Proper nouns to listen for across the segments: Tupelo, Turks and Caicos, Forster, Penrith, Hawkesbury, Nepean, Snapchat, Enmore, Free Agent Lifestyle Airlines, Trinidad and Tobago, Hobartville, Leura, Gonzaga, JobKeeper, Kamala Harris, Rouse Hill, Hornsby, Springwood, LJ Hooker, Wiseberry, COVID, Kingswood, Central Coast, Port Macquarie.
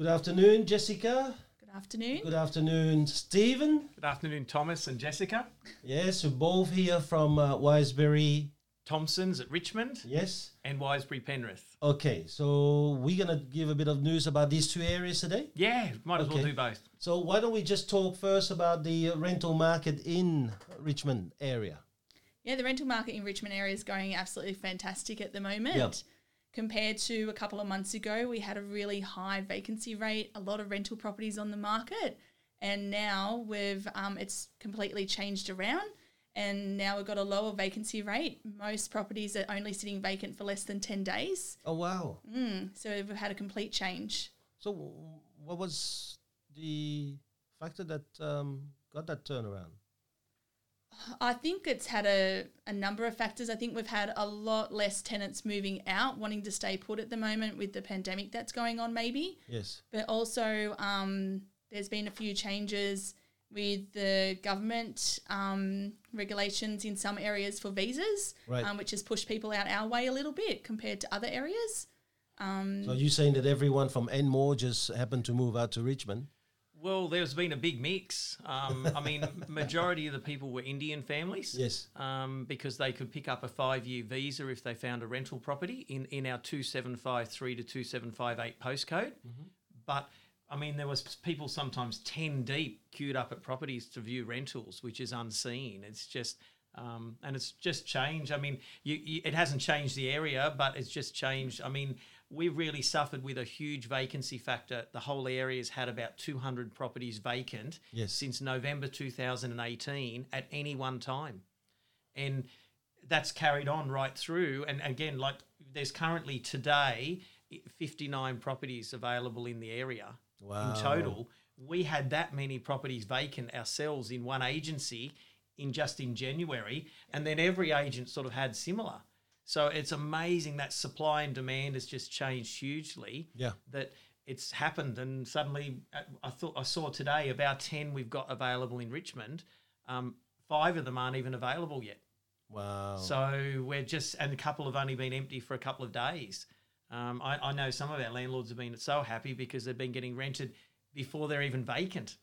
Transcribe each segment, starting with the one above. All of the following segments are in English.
Good afternoon, Jessica. Good afternoon. Good afternoon, Stephen. Good afternoon, Thomas and Jessica. Yes, we're both here from Wiseberry. Thompson's at Richmond. Yes. And Wiseberry Penrith. Okay, so we're going to give a bit of news about these two areas today? Yeah, might as well do both. So why don't we just talk first about the rental market in Richmond area? Yeah, the rental market in Richmond area is going absolutely fantastic at the moment. Yep. Compared to a couple of months ago, we had a really high vacancy rate, a lot of rental properties on the market, and now we've it's completely changed around. And now we've got a lower vacancy rate. Most properties are only sitting vacant for less than 10 days. Oh, wow. So we've had a complete change. So what was the factor that got that turnaround? I think it's had a number of factors. I think we've had a lot less tenants moving out, wanting to stay put at the moment with the pandemic that's going on maybe. Yes. But also there's been a few changes with the government regulations in some areas for visas, right, which has pushed people out our way a little bit compared to other areas. So are you saying that everyone from Enmore just happened to move out to Richmond? Well, there's been a big mix. I mean, majority of the people were Indian families. Yes. Because they could pick up a 5-year visa if they found a rental property in our 2753 to 2758 postcode. Mm-hmm. But I mean, there was people sometimes 10 deep queued up at properties to view rentals, which is unseen. It's just, and it's just changed. I mean, it hasn't changed the area, but it's just changed. I mean, we've really suffered with a huge vacancy factor. The whole area's had about 200 properties vacant, yes, since November 2018 at any one time. And that's carried on right through. And again, like there's currently today 59 properties available in the area. Wow. In total, we had that many properties vacant ourselves in one agency in January, and then every agent sort of had similar. So it's amazing that supply and demand has just changed hugely. Yeah, that it's happened, and suddenly I saw today about 10 we've got available in Richmond. 5 of them aren't even available yet. Wow. So we're just, and a couple have only been empty for a couple of days. I know some of our landlords have been so happy because they've been getting rented before they're even vacant,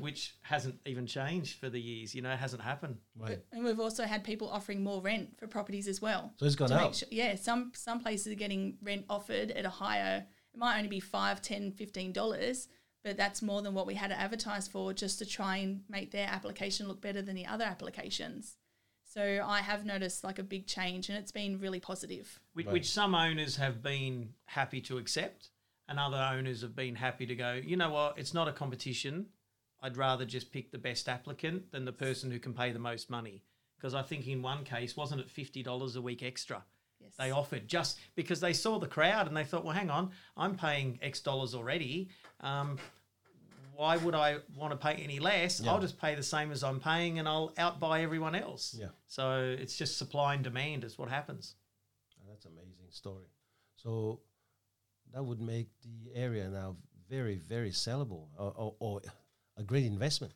which hasn't even changed for the years. You know, it hasn't happened. Right. And we've also had people offering more rent for properties as well. So it's gone up. Sure, yeah, some places are getting rent offered at a higher. It might only be $5, $10, $15, but that's more than what we had to advertise for, just to try and make their application look better than the other applications. So I have noticed like a big change, and it's been really positive. Which some owners have been happy to accept, and other owners have been happy to go, you know what, it's not a competition. I'd rather just pick the best applicant than the person who can pay the most money. Because I think in one case, wasn't it $50 a week extra? Yes. They offered just because they saw the crowd and they thought, well, hang on, I'm paying X dollars already. Why would I want to pay any less? Yeah. I'll just pay the same as I'm paying and I'll outbuy everyone else. Yeah. So it's just supply and demand is what happens. Oh, that's an amazing story. So that would make the area now very, very sellable or a great investment.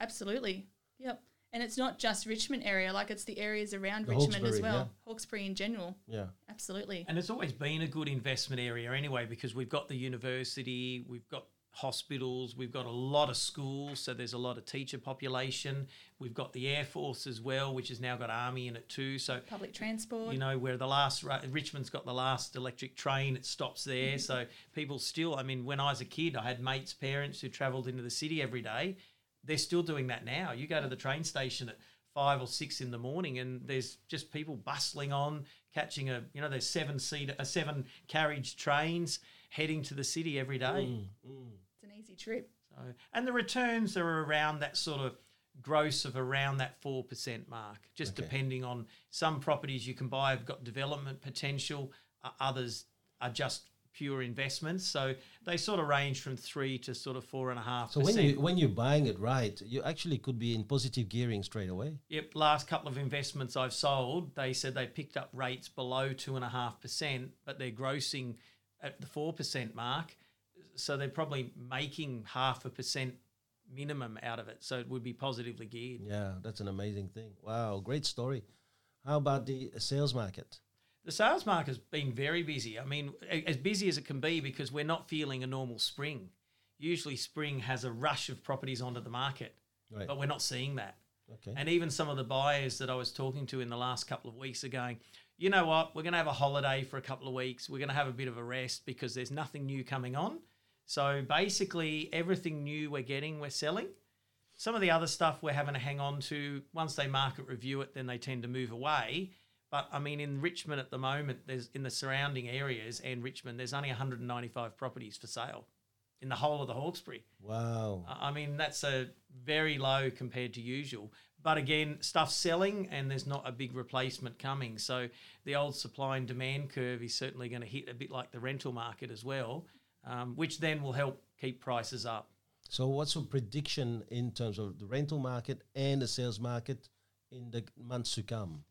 Absolutely. Yep. And it's not just Richmond area, like it's the areas around Richmond as well. Yeah. Hawkesbury in general. Yeah. Absolutely. And it's always been a good investment area anyway, because we've got the university, we've got hospitals, we've got a lot of schools, so there's a lot of teacher population. We've got the Air Force as well, which has now got Army in it too. So public transport. You know, where Richmond's got the last electric train, it stops there. Mm-hmm. So people still, I mean, when I was a kid, I had mates' parents who travelled into the city every day. They're still doing that now. You go to the train station at 5 or 6 in the morning, and there's just people bustling on, catching there's 7 carriage trains heading to the city every day. It's an easy trip. So, and the returns are around that sort of gross of around that 4% mark, just depending on some properties you can buy have got development potential, others are just pure investments. So they sort of range from 3 to sort of 4.5%. So when you're buying it right, you actually could be in positive gearing straight away. Yep. Last couple of investments I've sold, they said they picked up rates below 2.5%, but they're grossing at the 4% mark, so they're probably making 0.5% minimum out of it, so it would be positively geared. Yeah, that's an amazing thing. Wow, great story. How about the sales market? The sales market's been very busy. I mean, as busy as it can be because we're not feeling a normal spring. Usually spring has a rush of properties onto the market, right, but we're not seeing that. Okay. And even some of the buyers that I was talking to in the last couple of weeks are going, you know what, we're going to have a holiday for a couple of weeks. We're going to have a bit of a rest because there's nothing new coming on. So basically everything new we're getting, we're selling. Some of the other stuff we're having to hang on to. Once they market review it, then they tend to move away. But, I mean, in Richmond at the moment, there's in the surrounding areas and Richmond, there's only 195 properties for sale in the whole of the Hawkesbury. Wow. I mean, that's a very low compared to usual. But, again, stuff's selling and there's not a big replacement coming. So the old supply and demand curve is certainly going to hit a bit like the rental market as well, which then will help keep prices up. So what's your prediction in terms of the rental market and the sales market in the months to come?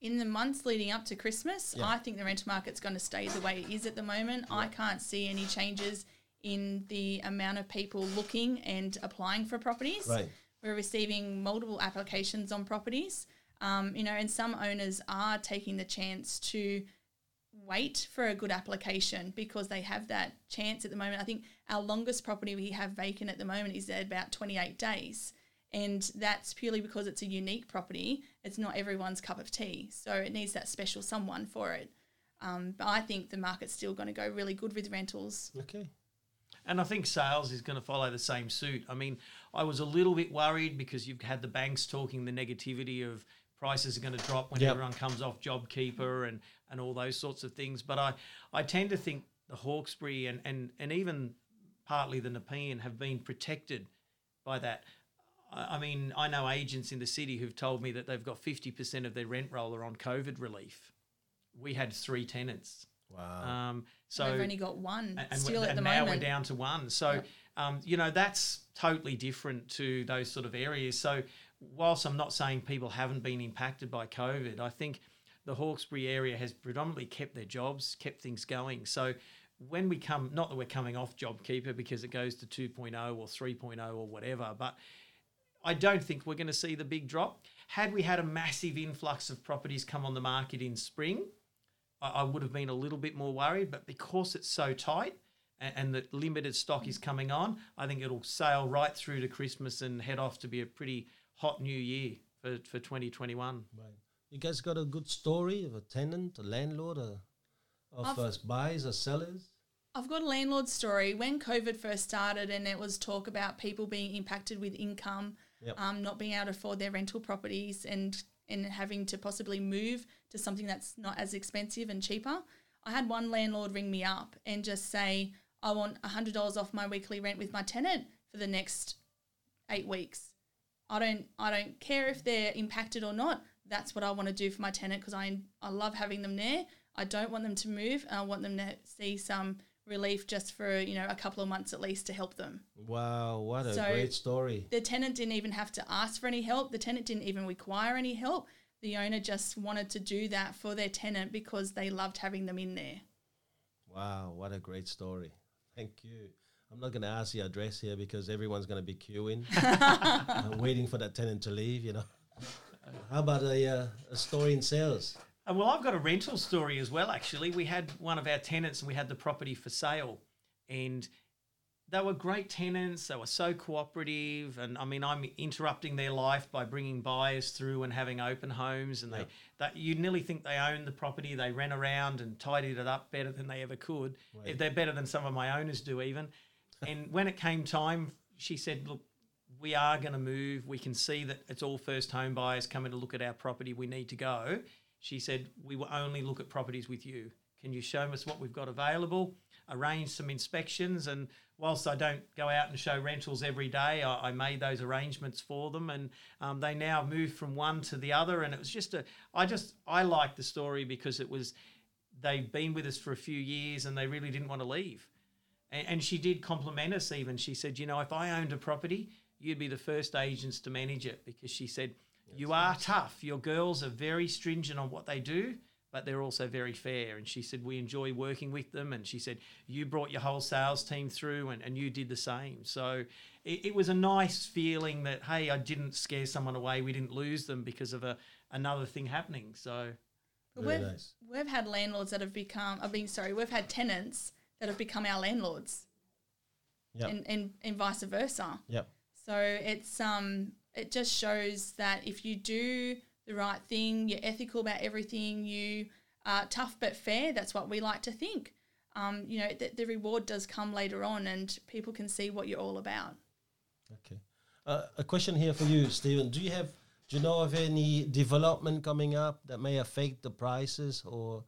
In the months leading up to Christmas, yeah, I think the rental market's going to stay the way it is at the moment. Yeah. I can't see any changes in the amount of people looking and applying for properties. Right. We're receiving multiple applications on properties, you know, and some owners are taking the chance to wait for a good application because they have that chance at the moment. I think our longest property we have vacant at the moment is at about 28 days. And that's purely because it's a unique property. It's not everyone's cup of tea. So it needs that special someone for it. But I think the market's still going to go really good with rentals. Okay. And I think sales is going to follow the same suit. I mean, I was a little bit worried because you've had the banks talking the negativity of prices are going to drop when everyone comes off JobKeeper and all those sorts of things. But I tend to think the Hawkesbury and even partly the Nepean have been protected by that. I mean, I know agents in the city who've told me that they've got 50% of their rent roller on COVID relief. We had 3 tenants. Wow. So we've only got one still at the moment. And now we're down to one. So, you know, that's totally different to those sort of areas. So whilst I'm not saying people haven't been impacted by COVID, I think the Hawkesbury area has predominantly kept their jobs, kept things going. So when we come, not that we're coming off JobKeeper because it goes to 2.0 or 3.0 or whatever, but I don't think we're going to see the big drop. Had we had a massive influx of properties come on the market in spring, I would have been a little bit more worried. But because it's so tight and the limited stock is coming on, I think it'll sail right through to Christmas and head off to be a pretty hot new year for 2021. Right. You guys got a good story of a tenant, a landlord, of buyers or sellers? I've got a landlord story. When COVID first started and it was talk about people being impacted with income, not being able to afford their rental properties and having to possibly move to something that's not as expensive and cheaper, I had one landlord ring me up and just say, I want $100 off my weekly rent with my tenant for the next 8 weeks. I don't care if they're impacted or not. That's what I want to do for my tenant because I love having them there. I don't want them to move. I want them to see some relief just for, you know, a couple of months at least to help them. Wow, what a great story. The tenant didn't even have to ask for any help. The tenant didn't even require any help. The owner just wanted to do that for their tenant because they loved having them in there. Wow, what a great story. Thank you. I'm not going to ask the address here because everyone's going to be queuing, waiting for that tenant to leave, you know. How about a story in sales? Well, I've got a rental story as well, actually. We had one of our tenants and we had the property for sale and they were great tenants. They were so cooperative. And, I mean, I'm interrupting their life by bringing buyers through and having open homes. And you nearly think they own the property. They ran around and tidied it up better than they ever could. Right. They're better than some of my owners do even. And when it came time, she said, look, we are going to move. We can see that it's all first home buyers coming to look at our property. We need to go. She said, we will only look at properties with you. Can you show us what we've got available, arrange some inspections? And whilst I don't go out and show rentals every day, I made those arrangements for them. And they now moved from one to the other. And it was just I liked the story because it was, they've been with us for a few years and they really didn't want to leave. And she did compliment us even. She said, you know, if I owned a property, you'd be the first agents to manage it because she said, you are tough. Your girls are very stringent on what they do, but they're also very fair. And she said, we enjoy working with them. And she said, you brought your whole sales team through and you did the same. So it was a nice feeling that, hey, I didn't scare someone away. We didn't lose them because of another thing happening. So We've had landlords that have become, we've had tenants that have become our landlords. Yep. And vice versa. Yep. So it's it just shows that if you do the right thing, you're ethical about everything, you are tough but fair, that's what we like to think. You know, the reward does come later on and people can see what you're all about. Okay. A question here for you, Stephen. Do you know of any development coming up that may affect the prices or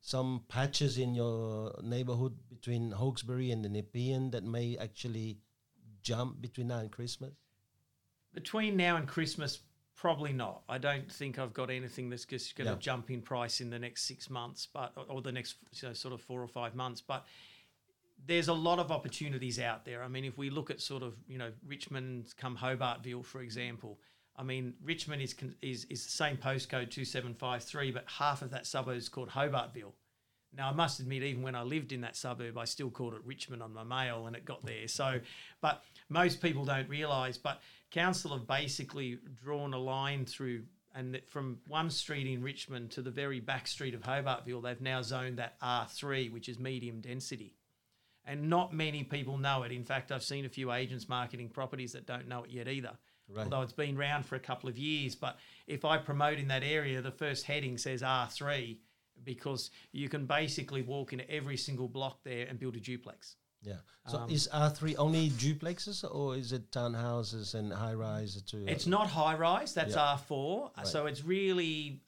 some patches in your neighbourhood between Hawkesbury and the Nepean that may actually jump between now and Christmas? Between now and Christmas, probably not. I don't think I've got anything that's just going to jump in price in the next 6 months, or the next sort of 4 or 5 months. But there's a lot of opportunities out there. I mean, if we look at sort of, you know, Richmond come Hobartville, for example, I mean, Richmond is the same postcode 2753, but half of that suburb is called Hobartville. Now, I must admit, even when I lived in that suburb, I still called it Richmond on my mail and it got there. So, but most people don't realise, but council have basically drawn a line through, and from one street in Richmond to the very back street of Hobartville, they've now zoned that R3, which is medium density. And not many people know it. In fact, I've seen a few agents marketing properties that don't know it yet either. Right. Although it's been around for a couple of years. But if I promote in that area, the first heading says R3, because you can basically walk into every single block there and build a duplex. Yeah. So is R3 only duplexes, or is it townhouses and high-rise too? It's not high-rise. That's R4. Right. So it's really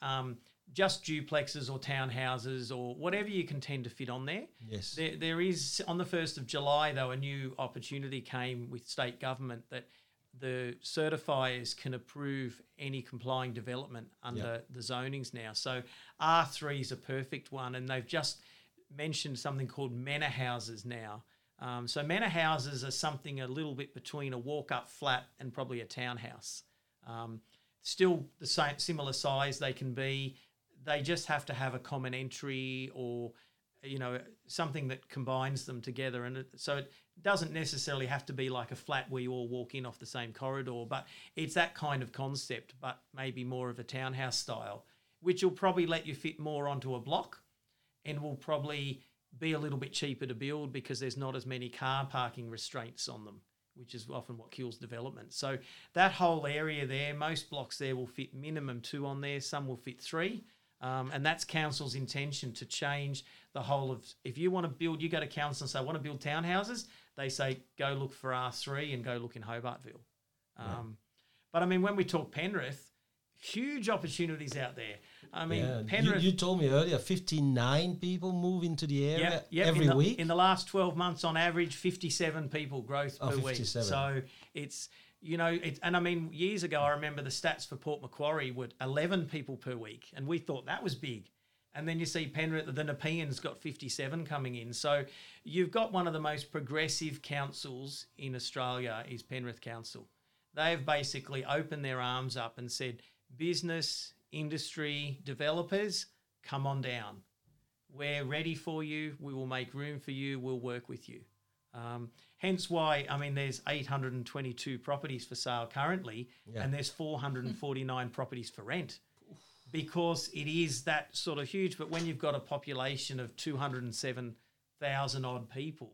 just duplexes or townhouses or whatever you can tend to fit on there. Yes. There is, on the 1st of July, though, a new opportunity came with state government that the certifiers can approve any complying development under the zonings now. So R3 is a perfect one, and they've just mentioned something called manor houses now. So manor houses are something a little bit between a walk-up flat and probably a townhouse. Still the same, similar size they can be. They just have to have a common entry or, you know, something that combines them together. And so it doesn't necessarily have to be like a flat where you all walk in off the same corridor, but it's that kind of concept, but maybe more of a townhouse style, which will probably let you fit more onto a block and will probably be a little bit cheaper to build because there's not as many car parking restraints on them, which is often what kills development. So that whole area there, most blocks there will fit minimum 2 on there, some will fit 3. And that's council's intention to change the whole of, if you want to build, you go to council and say, I want to build townhouses, they say, go look for R3 and go look in Hobartville. But I mean, when we talk Penrith, huge opportunities out there. I mean, Penrith. You told me earlier, 59 people move into the area every week. In the last 12 months, on average, 57 people growth per week. So it's, you know, and I mean, years ago, I remember the stats for Port Macquarie were 11 people per week, and we thought that was big. And then you see Penrith, the Nepean's got 57 coming in. So you've got one of the most progressive councils in Australia is Penrith Council. They've basically opened their arms up and said, business, industry, developers, come on down. We're ready for you. We will make room for you. We'll work with you. Hence why, I mean, there's 822 properties for sale currently, and there's 449 properties for rent, because it is that sort of huge. But when you've got a population of 207,000 odd people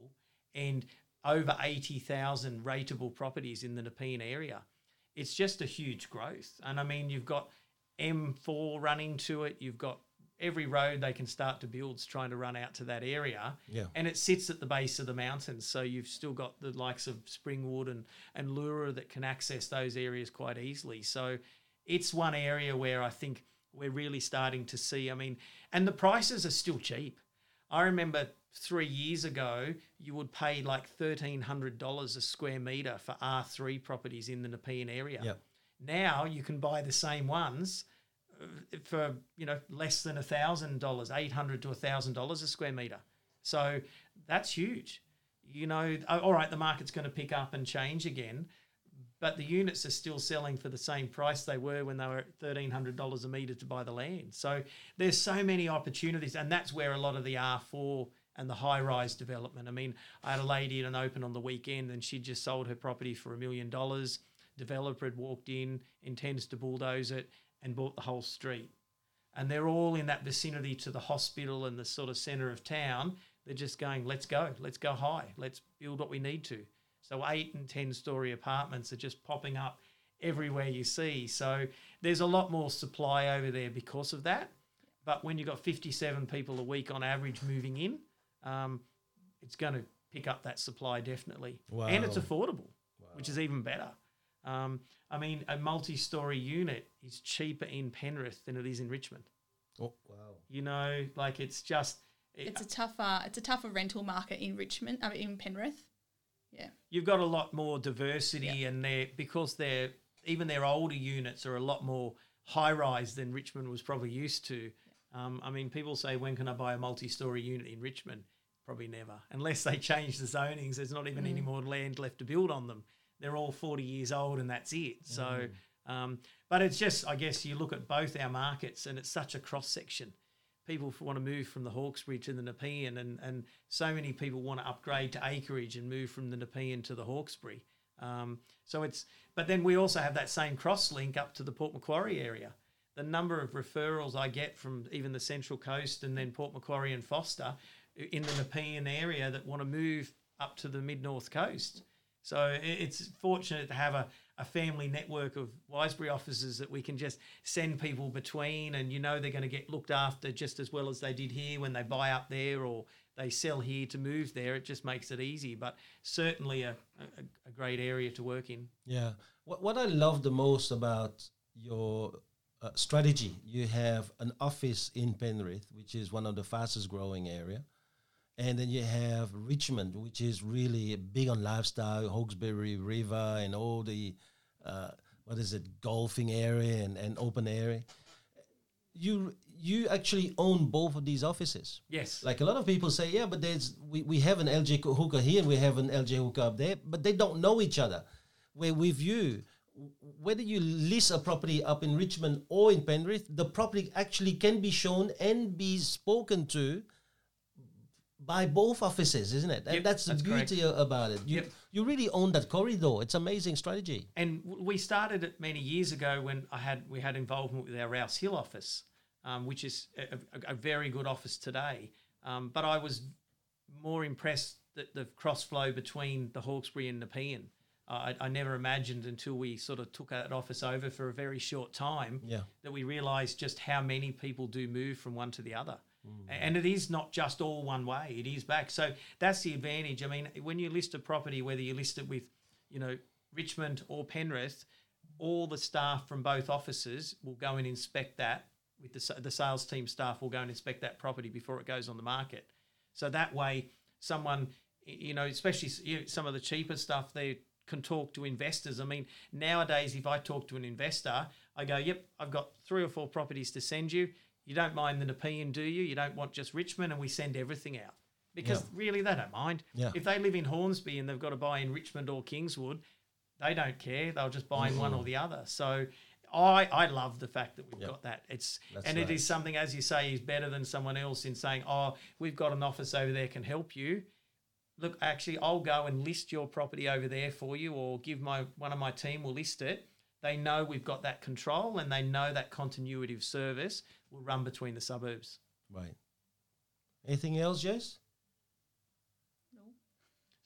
and over 80,000 rateable properties in the Nepean area, it's just a huge growth. And I mean, you've got M4 running to it, you've got every road they can start to build's trying to run out to that area. Yeah. And it sits at the base of the mountains. So you've still got the likes of Springwood and Leura that can access those areas quite easily. So it's one area where I think we're really starting to see, I mean, and the prices are still cheap. I remember 3 years ago, you would pay like $1,300 a square metre for R3 properties in the Nepean area. Yeah. Now you can buy the same ones for, you know, less than $1,000, $800 to $1,000 a square metre. So that's huge. You know, all right, the market's going to pick up and change again, but the units are still selling for the same price they were when they were at $1,300 a metre to buy the land. So there's so many opportunities, and that's where a lot of the R4 and the high-rise development. I mean, I had a lady at an open on the weekend and she just sold her property for $1 million. Developer had walked in, intends to bulldoze it, and bought the whole street. and they're all in that vicinity to the hospital and the sort of centre of town. They're just going, let's go high, let's build what we need to. So 8 and 10-storey apartments are just popping up everywhere you see. So there's a lot more supply over there because of that. But when you've got 57 people a week on average moving in, it's going to pick up that supply definitely. Wow. And it's affordable, which is even better. I mean, a multi-storey unit is cheaper in Penrith than it is in Richmond. Oh, wow. You know, like it's just... It's a tougher rental market in Richmond, in Penrith. Yeah. You've got a lot more diversity and because their older units are a lot more high-rise than Richmond was probably used to. Yeah. I mean, people say, when can I buy a multi-storey unit in Richmond? Probably never. Unless they change the zonings, there's not even any more land left to build on them. They're all 40 years old and that's it. So, but it's just, I guess you look at both our markets and it's such a cross-section. People want to move from the Hawkesbury to the Nepean, and so many people want to upgrade to acreage and move from the Nepean to the Hawkesbury. But then we also have that same cross-link up to the Port Macquarie area. The number of referrals I get from even the Central Coast and then Port Macquarie and Forster in the Nepean area that want to move up to the mid-north coast. So it's fortunate to have a family network of Wiseberry officers that we can just send people between, and you know they're going to get looked after just as well as they did here when they buy up there or they sell here to move there. It just makes it easy, but certainly a great area to work in. Yeah. What I love the most about your strategy, you have an office in Penrith, which is one of the fastest growing area. And then you have Richmond, which is really big on lifestyle, Hawkesbury River and all the, golfing area and open area. You actually own both of these offices. Yes. Like a lot of people say, yeah, but we have an LJ hooker here and we have an LJ hooker up there, but they don't know each other. Where with you, whether you lease a property up in Richmond or in Penrith, the property actually can be shown and be spoken to by both offices, isn't it? And yep, that's the beauty about it. You really own that corridor. It's amazing strategy. And we started it many years ago when we had involvement with our Rouse Hill office, which is a very good office today. But I was more impressed that the cross flow between the Hawkesbury and Nepean. I never imagined until we sort of took that office over for a very short time that we realised just how many people do move from one to the other. And it is not just all one way, it is back. So that's the advantage. I mean, when you list a property, whether you list it with, Richmond or Penrith, all the staff from both offices will go and inspect that. With the sales team staff will go and inspect that property before it goes on the market. So that way someone, especially some of the cheaper stuff, they can talk to investors. I mean, nowadays, if I talk to an investor, I go, yep, I've got 3 or 4 properties to send you. You don't mind the Nepean, do you? You don't want just Richmond, and we send everything out. Because really they don't mind. Yeah. If they live in Hornsby and they've got to buy in Richmond or Kingswood, they don't care. They'll just buy in one or the other. So I love the fact that we've got that. It is something, as you say, is better than someone else in saying, oh, we've got an office over there can help you. Look, actually, I'll go and list your property over there for you, or give one of my team will list it. They know we've got that control and they know that continuity of service will run between the suburbs. Right. Anything else, Jess? No.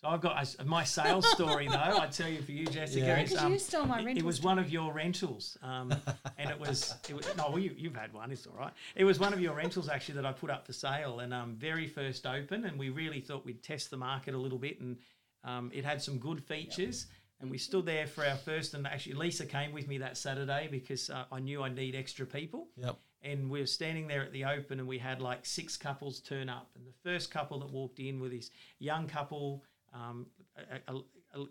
So I've got my sales story, though. I tell you for you, Jessica. Yeah. Because you stole my rental. It was one of your rentals. And it was no, well, you've had one. It's all right. It was one of your rentals, actually, that I put up for sale and very first open. And we really thought we'd test the market a little bit. And it had some good features. Yep. And we stood there for our first, and actually Lisa came with me that Saturday because I knew I'd need extra people. Yep. And we were standing there at the open and we had like 6 couples turn up. And the first couple that walked in were this young couple, a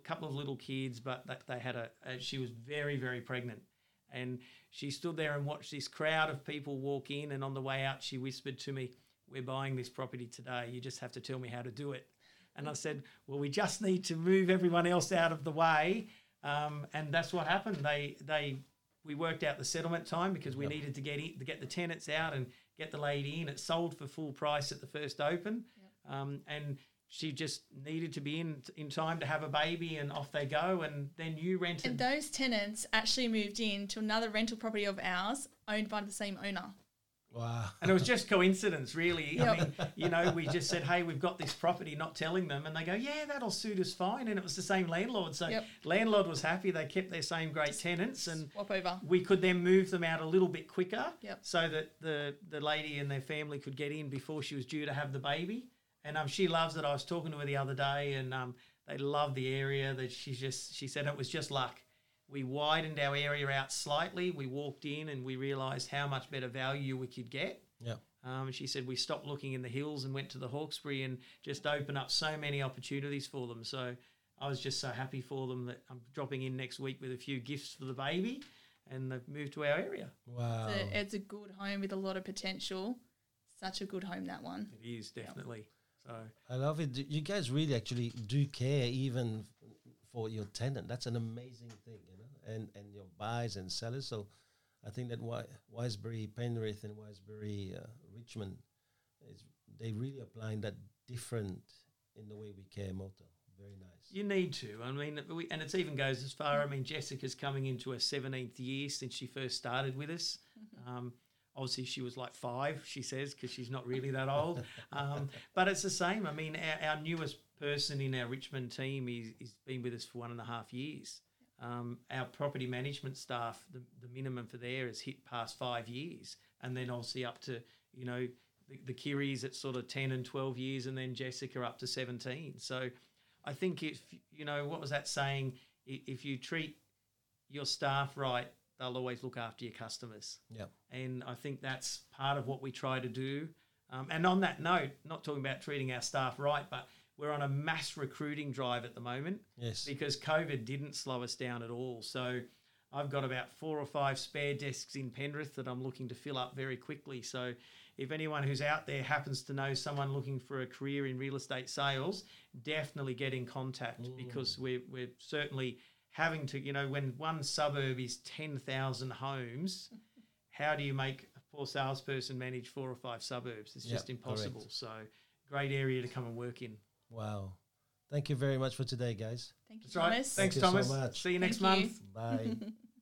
couple of little kids, but they had she was very, very pregnant. And she stood there and watched this crowd of people walk in, and on the way out she whispered to me, "We're buying this property today, you just have to tell me how to do it." And I said, well, we just need to move everyone else out of the way. And that's what happened. We worked out the settlement time because we needed to get the tenants out and get the lady in. It sold for full price at the first open. Yep. And she just needed to be in time to have a baby, and off they go. And then you rented. And those tenants actually moved in to another rental property of ours owned by the same owner. Wow. And it was just coincidence, really. Yep. I mean, you know, we just said, hey, we've got this property, not telling them. And they go, yeah, that'll suit us fine. And it was the same landlord. So yep. Landlord was happy. They kept their same great tenants. And swap over. We could then move them out a little bit quicker so that the lady and their family could get in before she was due to have the baby. And she loves it. I was talking to her the other day, and they love the area. That she said it was just luck. We widened our area out slightly. We walked in and we realised how much better value we could get. Yeah. She said we stopped looking in the hills and went to the Hawkesbury and just opened up so many opportunities for them. So I was just so happy for them that I'm dropping in next week with a few gifts for the baby, and they've moved to our area. Wow. It's a good home with a lot of potential. Such a good home, that one. It is, definitely. So I love it. You guys really actually do care even for your tenant. That's an amazing thing, you know, and your buyers and sellers. So I think that Wiseberry Penrith and Wiseberry Richmond, they really applying that different in the way we care motto. Very nice. You need to. I mean, and it even goes as far. I mean, Jessica's coming into her 17th year since she first started with us. Obviously, she was like 5, she says, because she's not really that old. But it's the same. I mean, our newest person in our Richmond team is been with us for 1.5 years. Our property management staff, the minimum for there is hit past 5 years. And then obviously up to, you know, the Kiris at sort of 10 and 12 years, and then Jessica up to 17. So I think if, you know, what was that saying? If you treat your staff right, they'll always look after your customers. Yeah. And I think that's part of what we try to do. And on that note, not talking about treating our staff right, but we're on a mass recruiting drive at the moment. Yes. Because COVID didn't slow us down at all. So I've got about 4 or 5 spare desks in Penrith that I'm looking to fill up very quickly. So if anyone who's out there happens to know someone looking for a career in real estate sales, definitely get in contact because we're certainly having to, you know, when one suburb is 10,000 homes, how do you make a poor salesperson manage 4 or 5 suburbs? It's just impossible. Correct. So great area to come and work in. Wow. Thank you very much for today, guys. Thank you, Thomas. Right. Thanks, Thomas. So much. See you next month. Bye.